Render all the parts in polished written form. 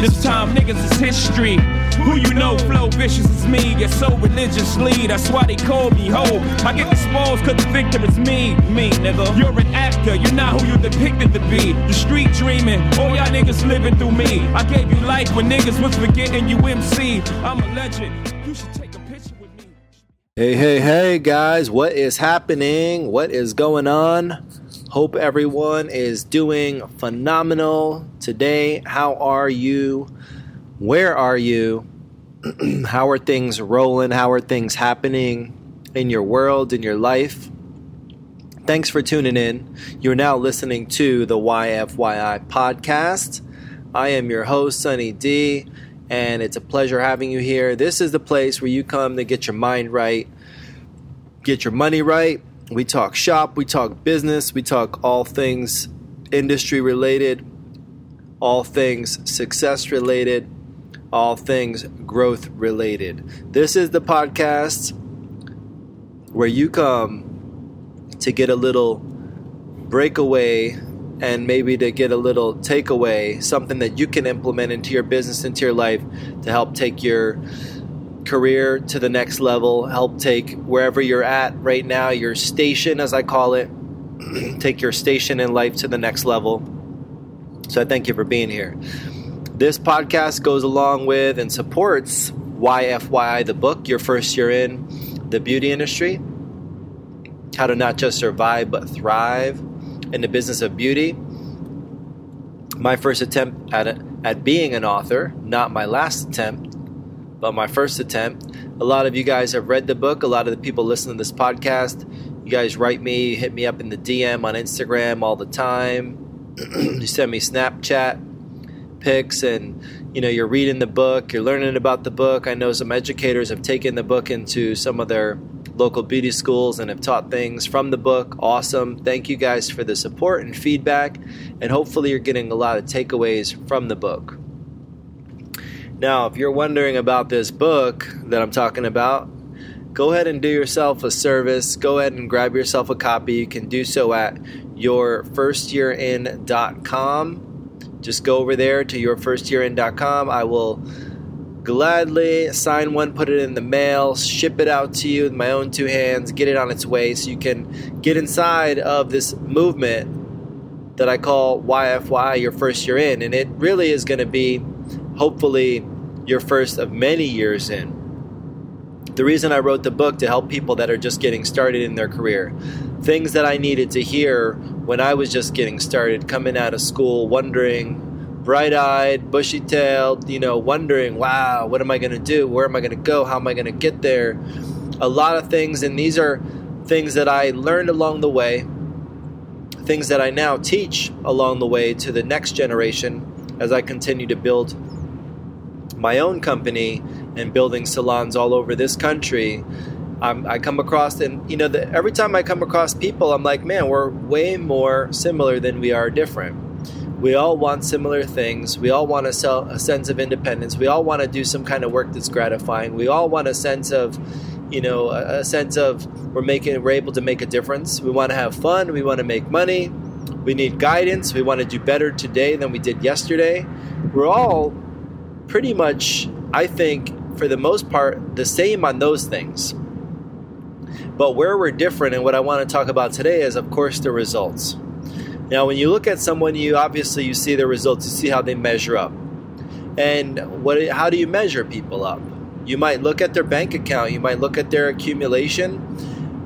This time niggas is history. Who you know flow vicious as me. You're so religiously, that's why they call me ho. I get disposed cause the victim is me nigga. You're an actor, you're not who you depicted to be. You street dreaming, all y'all niggas living through me. I gave you life when niggas was forgetting you MC. I'm a legend, you should take a picture with me. Hey guys, what is happening? What is going on? Hope everyone is doing phenomenal today. How are you? Where are you? How are things rolling? How are things happening in your world, in your life? Thanks for tuning in. You're now listening to the YFYI podcast. I am your host, Sonny D, and it's a pleasure having you here. This is the place where you come to get your mind right, get your money right. We talk shop, we talk business, we talk all things industry related, all things success related, all things growth related. This is the podcast where you come to get a little breakaway and maybe to get a little takeaway, something that you can implement into your business, into your life to help take your career to the next level, help take wherever you're at right now, your station as I call it, take your station in life to the next level. So I thank you for being here. This podcast goes along with and supports YFYI, the book, Your First Year in the Beauty Industry, How to Not Just Survive But Thrive in the Business of Beauty. My first attempt at being an author, not my last attempt, but my first attempt. A lot of you guys have read the book. A lot of the people listening to this podcast, you guys write me, hit me up in the DM on Instagram all the time. You send me Snapchat pics and, you know, you're reading the book, you're learning about the book. I know some educators have taken the book into some of their local beauty schools and have taught things from the book. Awesome. Thank you guys for the support and feedback. And hopefully you're getting a lot of takeaways from the book. Now, if you're wondering about this book that I'm talking about, go ahead and do yourself a service. Go ahead and grab yourself a copy. You can do so at yourfirstyearin.com. Just go over there to yourfirstyearin.com. I will gladly sign one, put it in the mail, ship it out to you with my own two hands, get it on its way so you can get inside of this movement that I call YFYI, Your First Year In. And it really is going to be hopefully your first of many years in. The reason I wrote the book, to help people that are just getting started in their career. Things that I needed to hear when I was just getting started, coming out of school, wondering, bright-eyed, bushy-tailed, wondering, wow, what am I going to do? Where am I going to go? How am I going to get there? A lot of things, and these are things that I learned along the way, things that I now teach along the way to the next generation as I continue to build my own company and building salons all over this country. I come across, and every time I come across people, I'm like, man, we're way more similar than we are different. We all want similar things. We all want a sense of independence. We all want to do some kind of work that's gratifying. We all want a sense of, a sense of we're able to make a difference. We want to have fun. We want to make money. We need guidance. We want to do better today than we did yesterday. We're all pretty much, I think, for the most part, the same on those things. But where we're different, and what I want to talk about today is, of course, the results. Now, when you look at someone, you see their results, you see how they measure up. And how do you measure people up? You might look at their bank account, you might look at their accumulation,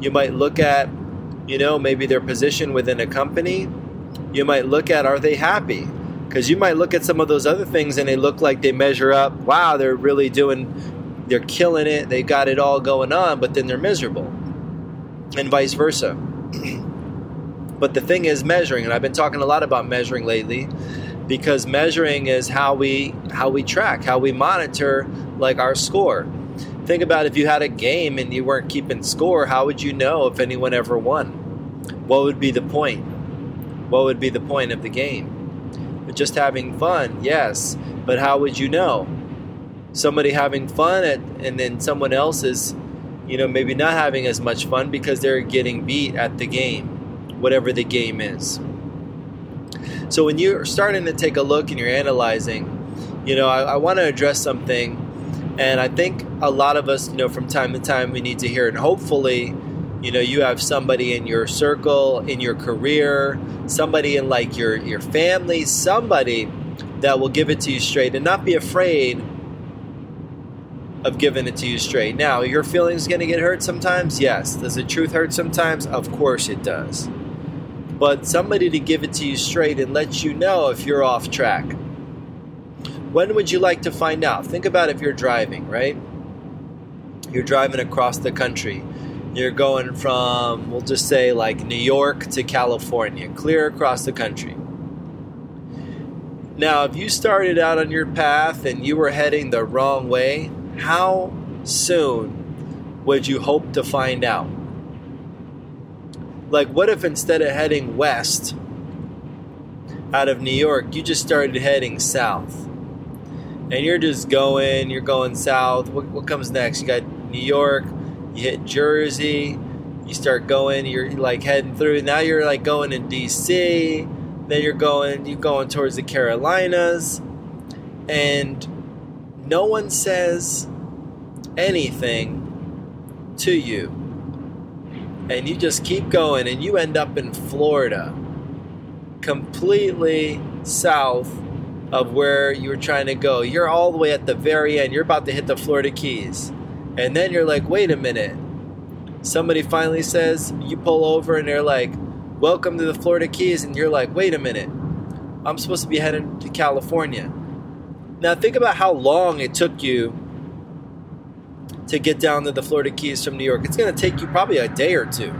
you might look at, maybe their position within a company, you might look at, are they happy? Because you might look at some of those other things and they look like they measure up. Wow, they're killing it. They got it all going on, but then they're miserable, and vice versa. But the thing is measuring, and I've been talking a lot about measuring lately, because measuring is how we track, how we monitor, like our score. Think about if you had a game and you weren't keeping score, how would you know if anyone ever won? What would be the point? What would be the point of the game? Just having fun, yes, but how would you know? Somebody having fun and then someone else is, maybe not having as much fun because they're getting beat at the game, whatever the game is. So when you're starting to take a look and you're analyzing, You know, I want to address something, and I think a lot of us, you know, from time to time we need to hear it. And hopefully, you know, you have somebody in your circle, in your career, somebody in like your family, somebody that will give it to you straight and not be afraid of giving it to you straight. Now, your feelings going to get hurt sometimes? Yes. Does the truth hurt sometimes? Of course it does. But somebody to give it to you straight and let you know if you're off track. When would you like to find out? Think about if you're driving, right? You're driving across the country. You're going from, we'll just say, like New York to California, clear across the country. Now, if you started out on your path and you were heading the wrong way, how soon would you hope to find out? Like, what if instead of heading west out of New York, you just started heading south? And you're going south. What comes next? You got New York. You hit Jersey, you start going, you're like heading through, now you're like going to D.C., then you're going towards the Carolinas, and no one says anything to you, and you just keep going, and you end up in Florida, completely south of where you were trying to go. You're all the way at the very end, you're about to hit the Florida Keys. And then you're like, wait a minute. Somebody finally says, you pull over and they're like, welcome to the Florida Keys. And you're like, wait a minute. I'm supposed to be headed to California. Now think about how long it took you to get down to the Florida Keys from New York. It's going to take you probably a day or two.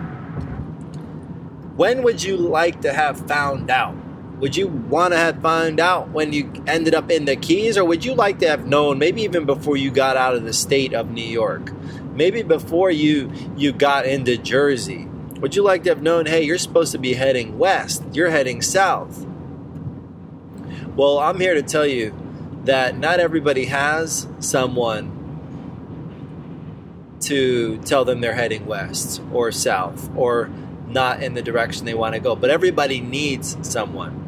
When would you like to have found out? Would you want to have found out when you ended up in the Keys, or would you like to have known maybe even before you got out of the state of New York, maybe before you got into Jersey? Would you like to have known, hey, you're supposed to be heading west, you're heading south? Well, I'm here to tell you that not everybody has someone to tell them they're heading west or south or not in the direction they want to go, but everybody needs someone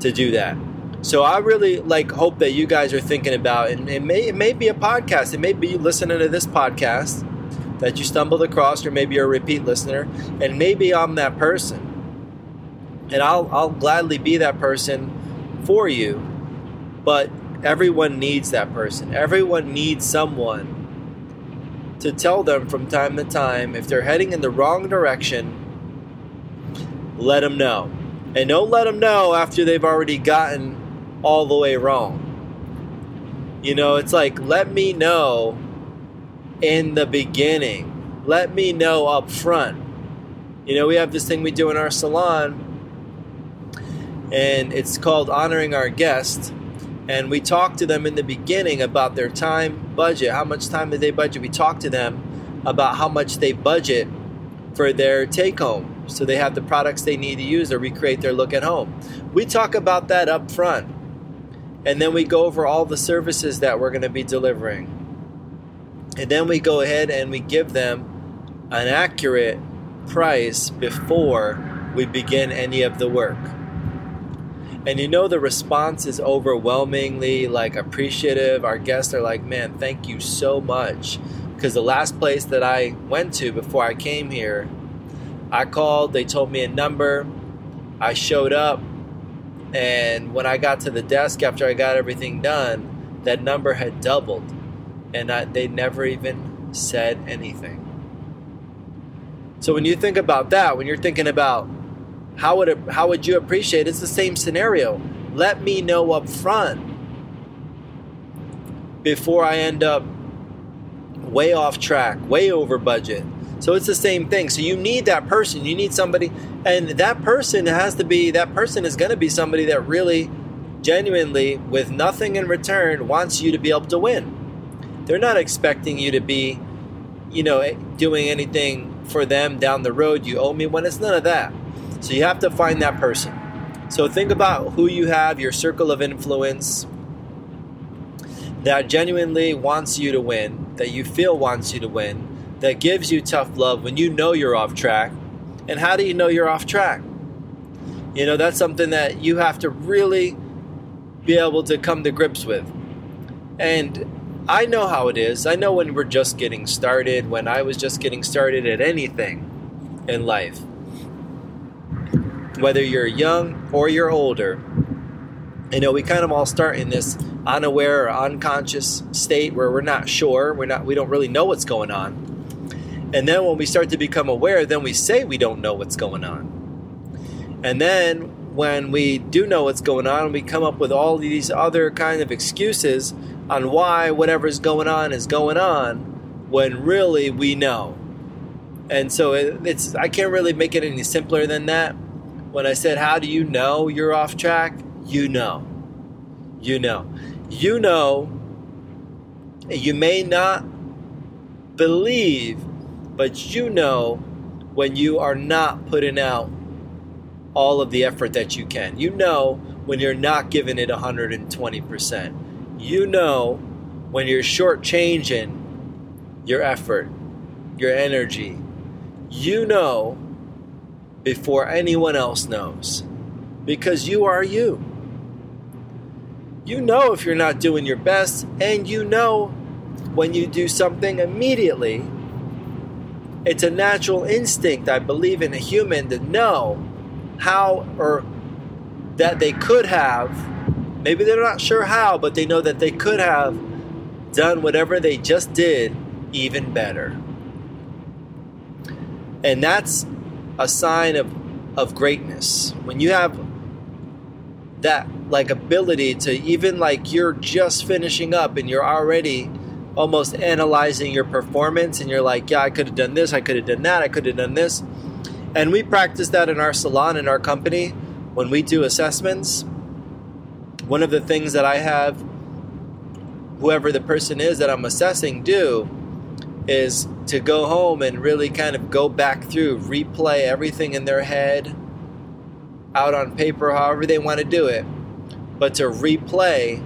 to do that. So I really hope that you guys are thinking about, and it may be a podcast, it may be listening to this podcast that you stumbled across, or maybe you're a repeat listener, and maybe I'm that person. And I'll gladly be that person for you, but everyone needs that person. Everyone needs someone to tell them from time to time if they're heading in the wrong direction, let them know. And don't let them know after they've already gotten all the way wrong. You know, it's like, let me know in the beginning. Let me know up front. You know, we have this thing we do in our salon, and it's called honoring our guest. And we talk to them in the beginning about their time budget. How much time did they budget? We talk to them about how much they budget for their take-home, so they have the products they need to use to recreate their look at home. We talk about that up front, and then we go over all the services that we're going to be delivering. And then we go ahead and we give them an accurate price before we begin any of the work. And you know, the response is overwhelmingly appreciative. Our guests are like, man, thank you so much. Because the last place that I went to before I came here, I called, they told me a number, I showed up, and when I got to the desk after I got everything done, that number had doubled, and they never even said anything. So when you think about that, when you're thinking about how would you appreciate it, it's the same scenario. Let me know up front before I end up way off track, way over budget. So it's the same thing. So you need that person. You need somebody. And that person is going to be somebody that really, genuinely, with nothing in return, wants you to be able to win. They're not expecting you to be, you know, doing anything for them down the road. You owe me one. It's none of that. So you have to find that person. So think about who you have, your circle of influence that genuinely wants you to win, that you feel wants you to win, that gives you tough love when you know you're off track. And how do you know you're off track? You know, that's something that you have to really be able to come to grips with. And I know how it is. I know when we're just getting started, when I was just getting started at anything in life, whether you're young or you're older, you know, we kind of all start in this unaware or unconscious state where we're not sure, we don't really know what's going on. And then when we start to become aware, then we say we don't know what's going on. And then when we do know what's going on, we come up with all these other kind of excuses on why whatever's going on is going on, when really we know. And so it's I can't really make it any simpler than that. When I said, how do you know you're off track? You know. You know. You know. You may not believe, but you know when you are not putting out all of the effort that you can. You know when you're not giving it 120%. You know when you're shortchanging your effort, your energy. You know before anyone else knows, because you are you. You know if you're not doing your best, and you know when you do something immediately. It's a natural instinct, I believe, in a human to know how, or that they could have, maybe they're not sure how, but they know that they could have done whatever they just did even better. And that's a sign of greatness. When you have that ability to, even you're just finishing up and you're already almost analyzing your performance, and you're like, yeah, I could have done this, I could have done that, I could have done this. And we practice that in our salon, in our company, when we do assessments. One of the things that I have whoever the person is that I'm assessing do is to go home and really kind of go back through, replay everything in their head, out on paper, however they want to do it, but to replay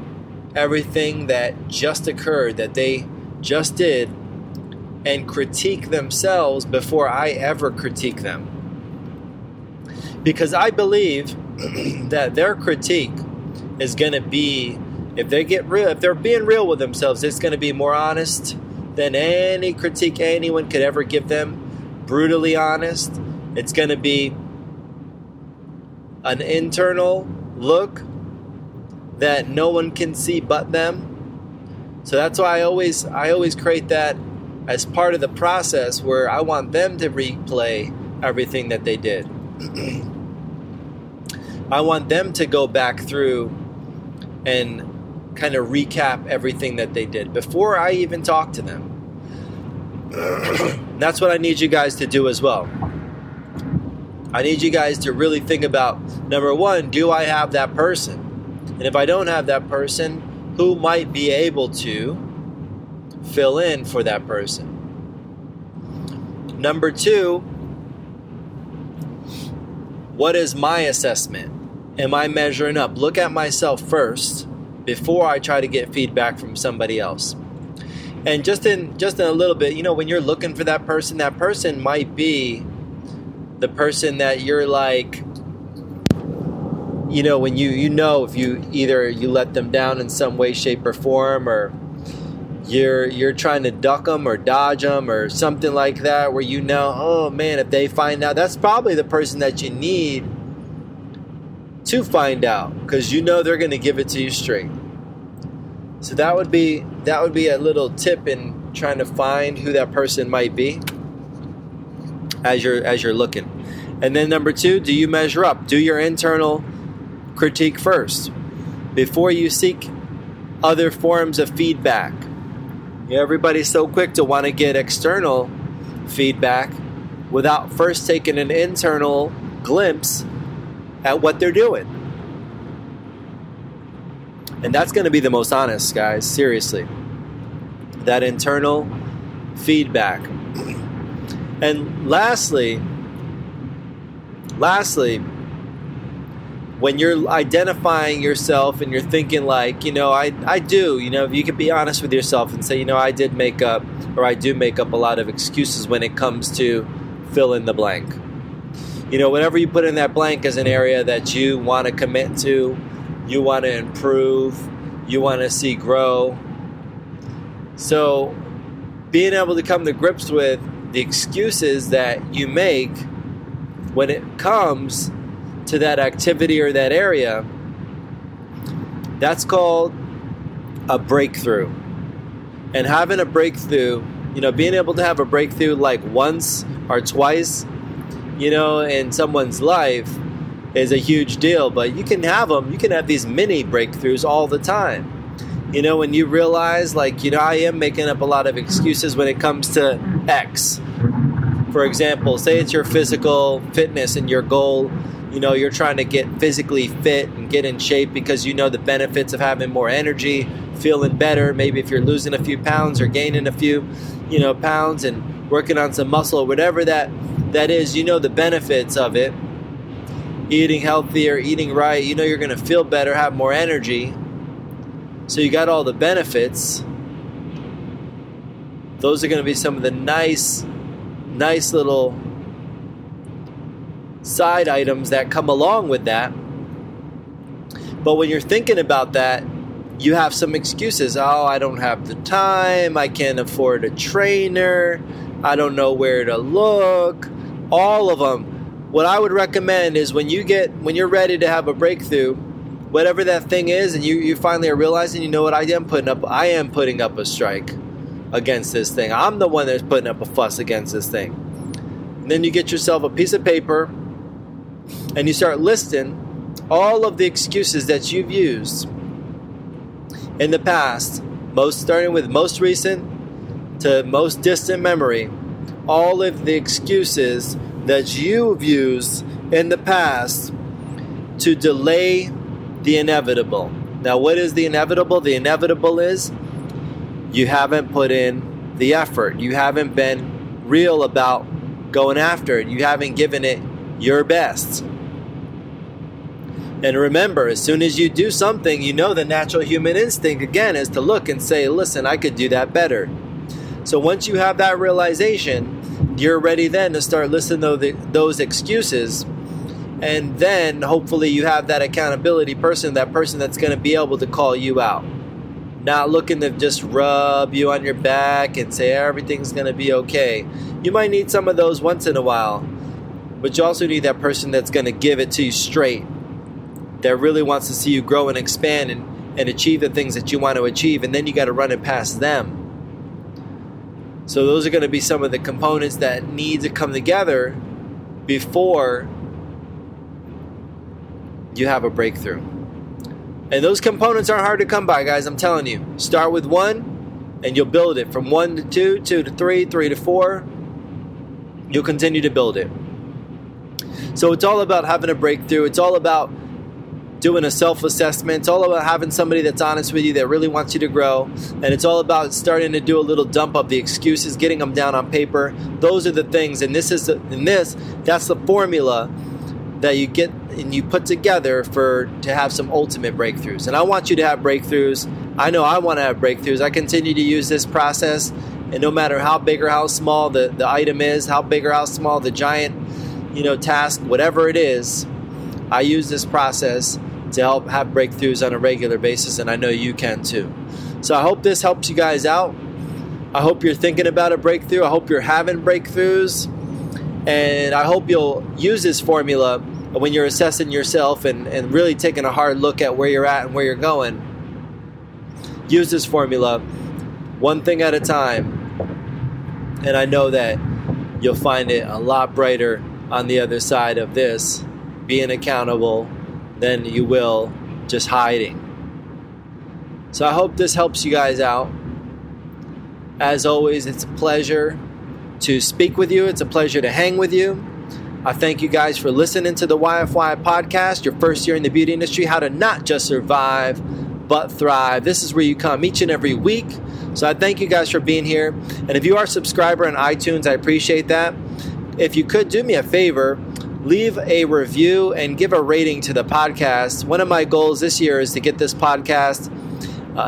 everything that just occurred, that they just did, and critique themselves before I ever critique them. Because I believe that their critique is going to be, if they're being real with themselves, it's going to be more honest than any critique anyone could ever give them. Brutally honest. It's going to be an internal look that no one can see but them. So that's why I always create that as part of the process, where I want them to replay everything that they did. I want them to go back through and kind of recap everything that they did before I even talk to them. That's what I need you guys to do as well. I need you guys to really think about, number one, do I have that person? And if I don't have that person, who might be able to fill in for that person? Number two, what is my assessment? Am I measuring up? Look at myself first before I try to get feedback from somebody else. And just in a little bit, when you're looking for that person might be the person that you're like, when if you let them down in some way, shape, or form, or you're trying to duck them or dodge them or something like that, where oh man, if they find out, that's probably the person that you need to find out, because they're going to give it to you straight. So that would be a little tip in trying to find who that person might be as you're looking. And then number two, do you measure up? Do your internal critique first before you seek other forms of feedback. Everybody's so quick to want to get external feedback without first taking an internal glimpse at what they're doing. And that's going to be the most honest, guys, seriously. That internal feedback. And lastly, when you're identifying yourself and you're thinking I do, you can be honest with yourself and say, I do make up a lot of excuses when it comes to fill in the blank. Whatever you put in that blank is an area that you want to commit to, you want to improve, you want to see grow, So being able to come to grips with the excuses that you make when it comes to that activity or that area, that's called a breakthrough. And having a breakthrough, you know, being able to have a breakthrough like once or twice, you know, in someone's life is a huge deal. But you can have them. You can have these mini breakthroughs all the time. You know, when you realize, like, you know, I am making up a lot of excuses when it comes to X. For example, say it's your physical fitness and your goal. You know, you're trying to get physically fit and get in shape because you know the benefits of having more energy, feeling better. Maybe if you're losing a few pounds or gaining a few, you know, pounds and working on some muscle, whatever that is, you know the benefits of it. Eating healthier, eating right, you know you're going to feel better, have more energy. So you got all the benefits. Those are going to be some of the nice little side items that come along with that. But when you're thinking about that, you have some excuses. Oh, I don't have the time. I can't afford a trainer. I don't know where to look. All of them. What I would recommend is when you're ready to have a breakthrough, whatever that thing is, and you finally are realizing, you know what, I am putting up a strike against this thing. I'm the one that's putting up a fuss against this thing. And then you get yourself a piece of paper and you start listing all of the excuses that you've used in the past, starting with most recent to most distant memory, all of the excuses that you've used in the past to delay the inevitable. Now, what is the inevitable? The inevitable is you haven't put in the effort. You haven't been real about going after it. You haven't given it your best. And remember, as soon as you do something, you know the natural human instinct, again, is to look and say, listen, I could do that better. So once you have that realization, you're ready then to start listening to those excuses. And then hopefully you have that accountability person that's going to be able to call you out. Not looking to just rub you on your back and say everything's going to be okay. You might need some of those once in a while. But you also need that person that's going to give it to you straight. That really wants to see you grow and expand and achieve the things that you want to achieve, and then you got to run it past them. So those are going to be some of the components that need to come together before you have a breakthrough. And those components aren't hard to come by, guys, I'm telling you. Start with one and you'll build it. From 1 to 2, 2 to 3, 3 to 4, you'll continue to build it. So it's all about having a breakthrough. It's all about doing a self-assessment. It's all about having somebody that's honest with you that really wants you to grow. And it's all about starting to do a little dump of the excuses, getting them down on paper. Those are the things, and that's the formula that you get and you put together to have some ultimate breakthroughs. And I want you to have breakthroughs. I know I want to have breakthroughs. I continue to use this process, and no matter how big or how small the item is, how big or how small the giant, task, whatever it is, I use this process to help have breakthroughs on a regular basis, and I know you can too. So I hope this helps you guys out. I hope you're thinking about a breakthrough. I hope you're having breakthroughs, and I hope you'll use this formula when you're assessing yourself and really taking a hard look at where you're at and where you're going. Use this formula, one thing at a time, and I know that you'll find it a lot brighter on the other side of this being accountable than you will just hiding. So I hope this helps you guys out. As always, it's a pleasure to speak with you. It's a pleasure to hang with you. I thank you guys for listening to the YFYI podcast, your first year in the beauty industry, how to not just survive, but thrive. This is where you come each and every week. So I thank you guys for being here. And if you are a subscriber on iTunes, I appreciate that. If you could do me a favor, leave a review and give a rating to the podcast. One of my goals this year is to get this podcast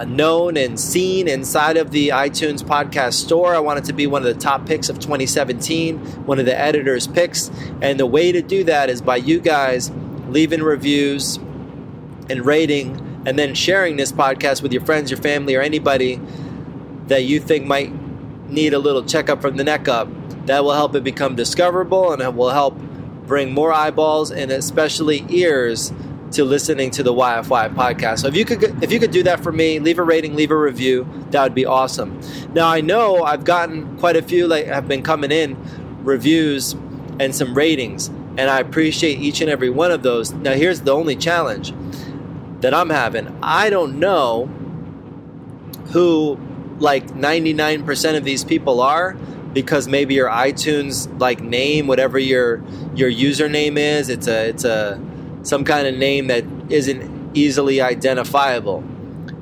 known and seen inside of the iTunes podcast store. I want it to be one of the top picks of 2017, one of the editor's picks. And the way to do that is by you guys leaving reviews and rating and then sharing this podcast with your friends, your family, or anybody that you think might need a little checkup from the neck up. That will help it become discoverable, and it will help bring more eyeballs and especially ears to listening to the YFYI podcast. So if you could do that for me, leave a rating, leave a review, that would be awesome. Now I know I've gotten quite a few, have been coming in, reviews and some ratings, and I appreciate each and every one of those. Now here's the only challenge that I'm having. I don't know who 99% of these people are, because maybe your iTunes name, whatever your username is, it's some kind of name that isn't easily identifiable.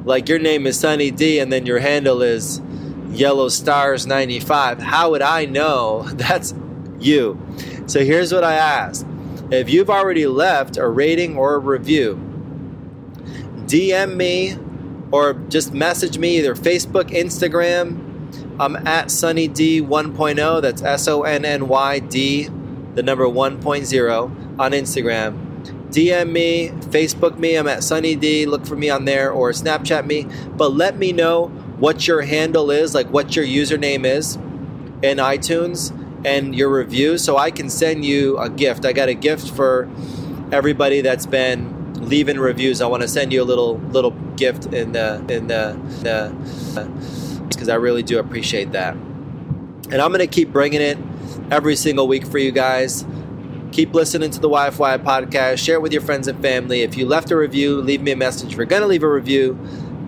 Like your name is Sonny D and then your handle is YellowStars95. How would I know that's you? So here's what I ask. If you've already left a rating or a review, DM me or just message me either Facebook, Instagram. I'm at Sonny D 1.0. That's SONNYD, the number 1.0 on Instagram. DM me, Facebook me, I'm at Sonny D, look for me on there, or Snapchat me. But let me know what your handle is, what your username is in iTunes and your review, so I can send you a gift. I got a gift for everybody that's been leaving reviews. I want to send you a little gift because I really do appreciate that. And I'm going to keep bringing it every single week for you guys. Keep listening to the YFYI podcast. Share it with your friends and family. If you left a review, leave me a message. If you're going to leave a review,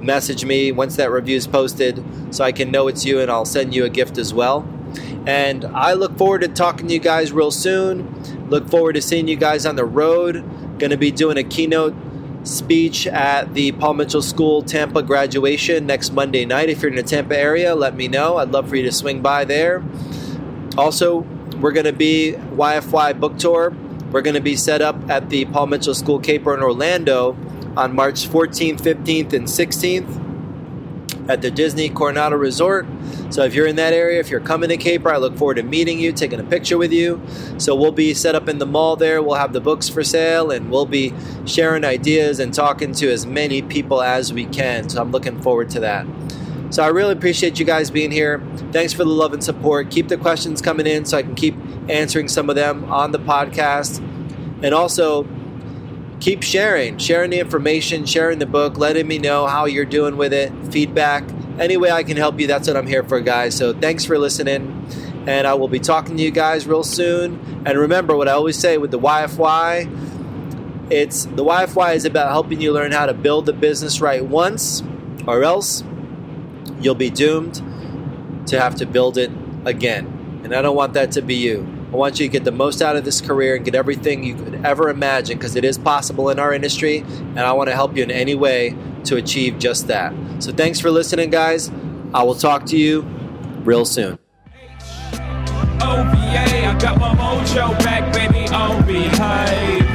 message me once that review is posted so I can know it's you, and I'll send you a gift as well. And I look forward to talking to you guys real soon. Look forward to seeing you guys on the road. Going to be doing a keynote speech at the Paul Mitchell School Tampa graduation next Monday night. If you're in the Tampa area, let me know. I'd love for you to swing by there. Also, we're going to be YFYI book tour. We're going to be set up at the Paul Mitchell School Caper in Orlando on March 14th, 15th, and 16th at the Disney Coronado Resort. So if you're in that area, if you're coming to Caper, I look forward to meeting you, taking a picture with you. So we'll be set up in the mall there. We'll have the books for sale, and we'll be sharing ideas and talking to as many people as we can. So I'm looking forward to that. So I really appreciate you guys being here. Thanks for the love and support. Keep the questions coming in so I can keep answering some of them on the podcast. And also, keep sharing the information, sharing the book, letting me know how you're doing with it, feedback. Any way I can help you, that's what I'm here for, guys. So thanks for listening. And I will be talking to you guys real soon. And remember what I always say with the YFYI. The YFYI is about helping you learn how to build the business right once, or else you'll be doomed to have to build it again. And I don't want that to be you. I want you to get the most out of this career and get everything you could ever imagine, because it is possible in our industry, and I want to help you in any way to achieve just that. So thanks for listening, guys. I will talk to you real soon. OVA, I got my mojo back, baby, on behind.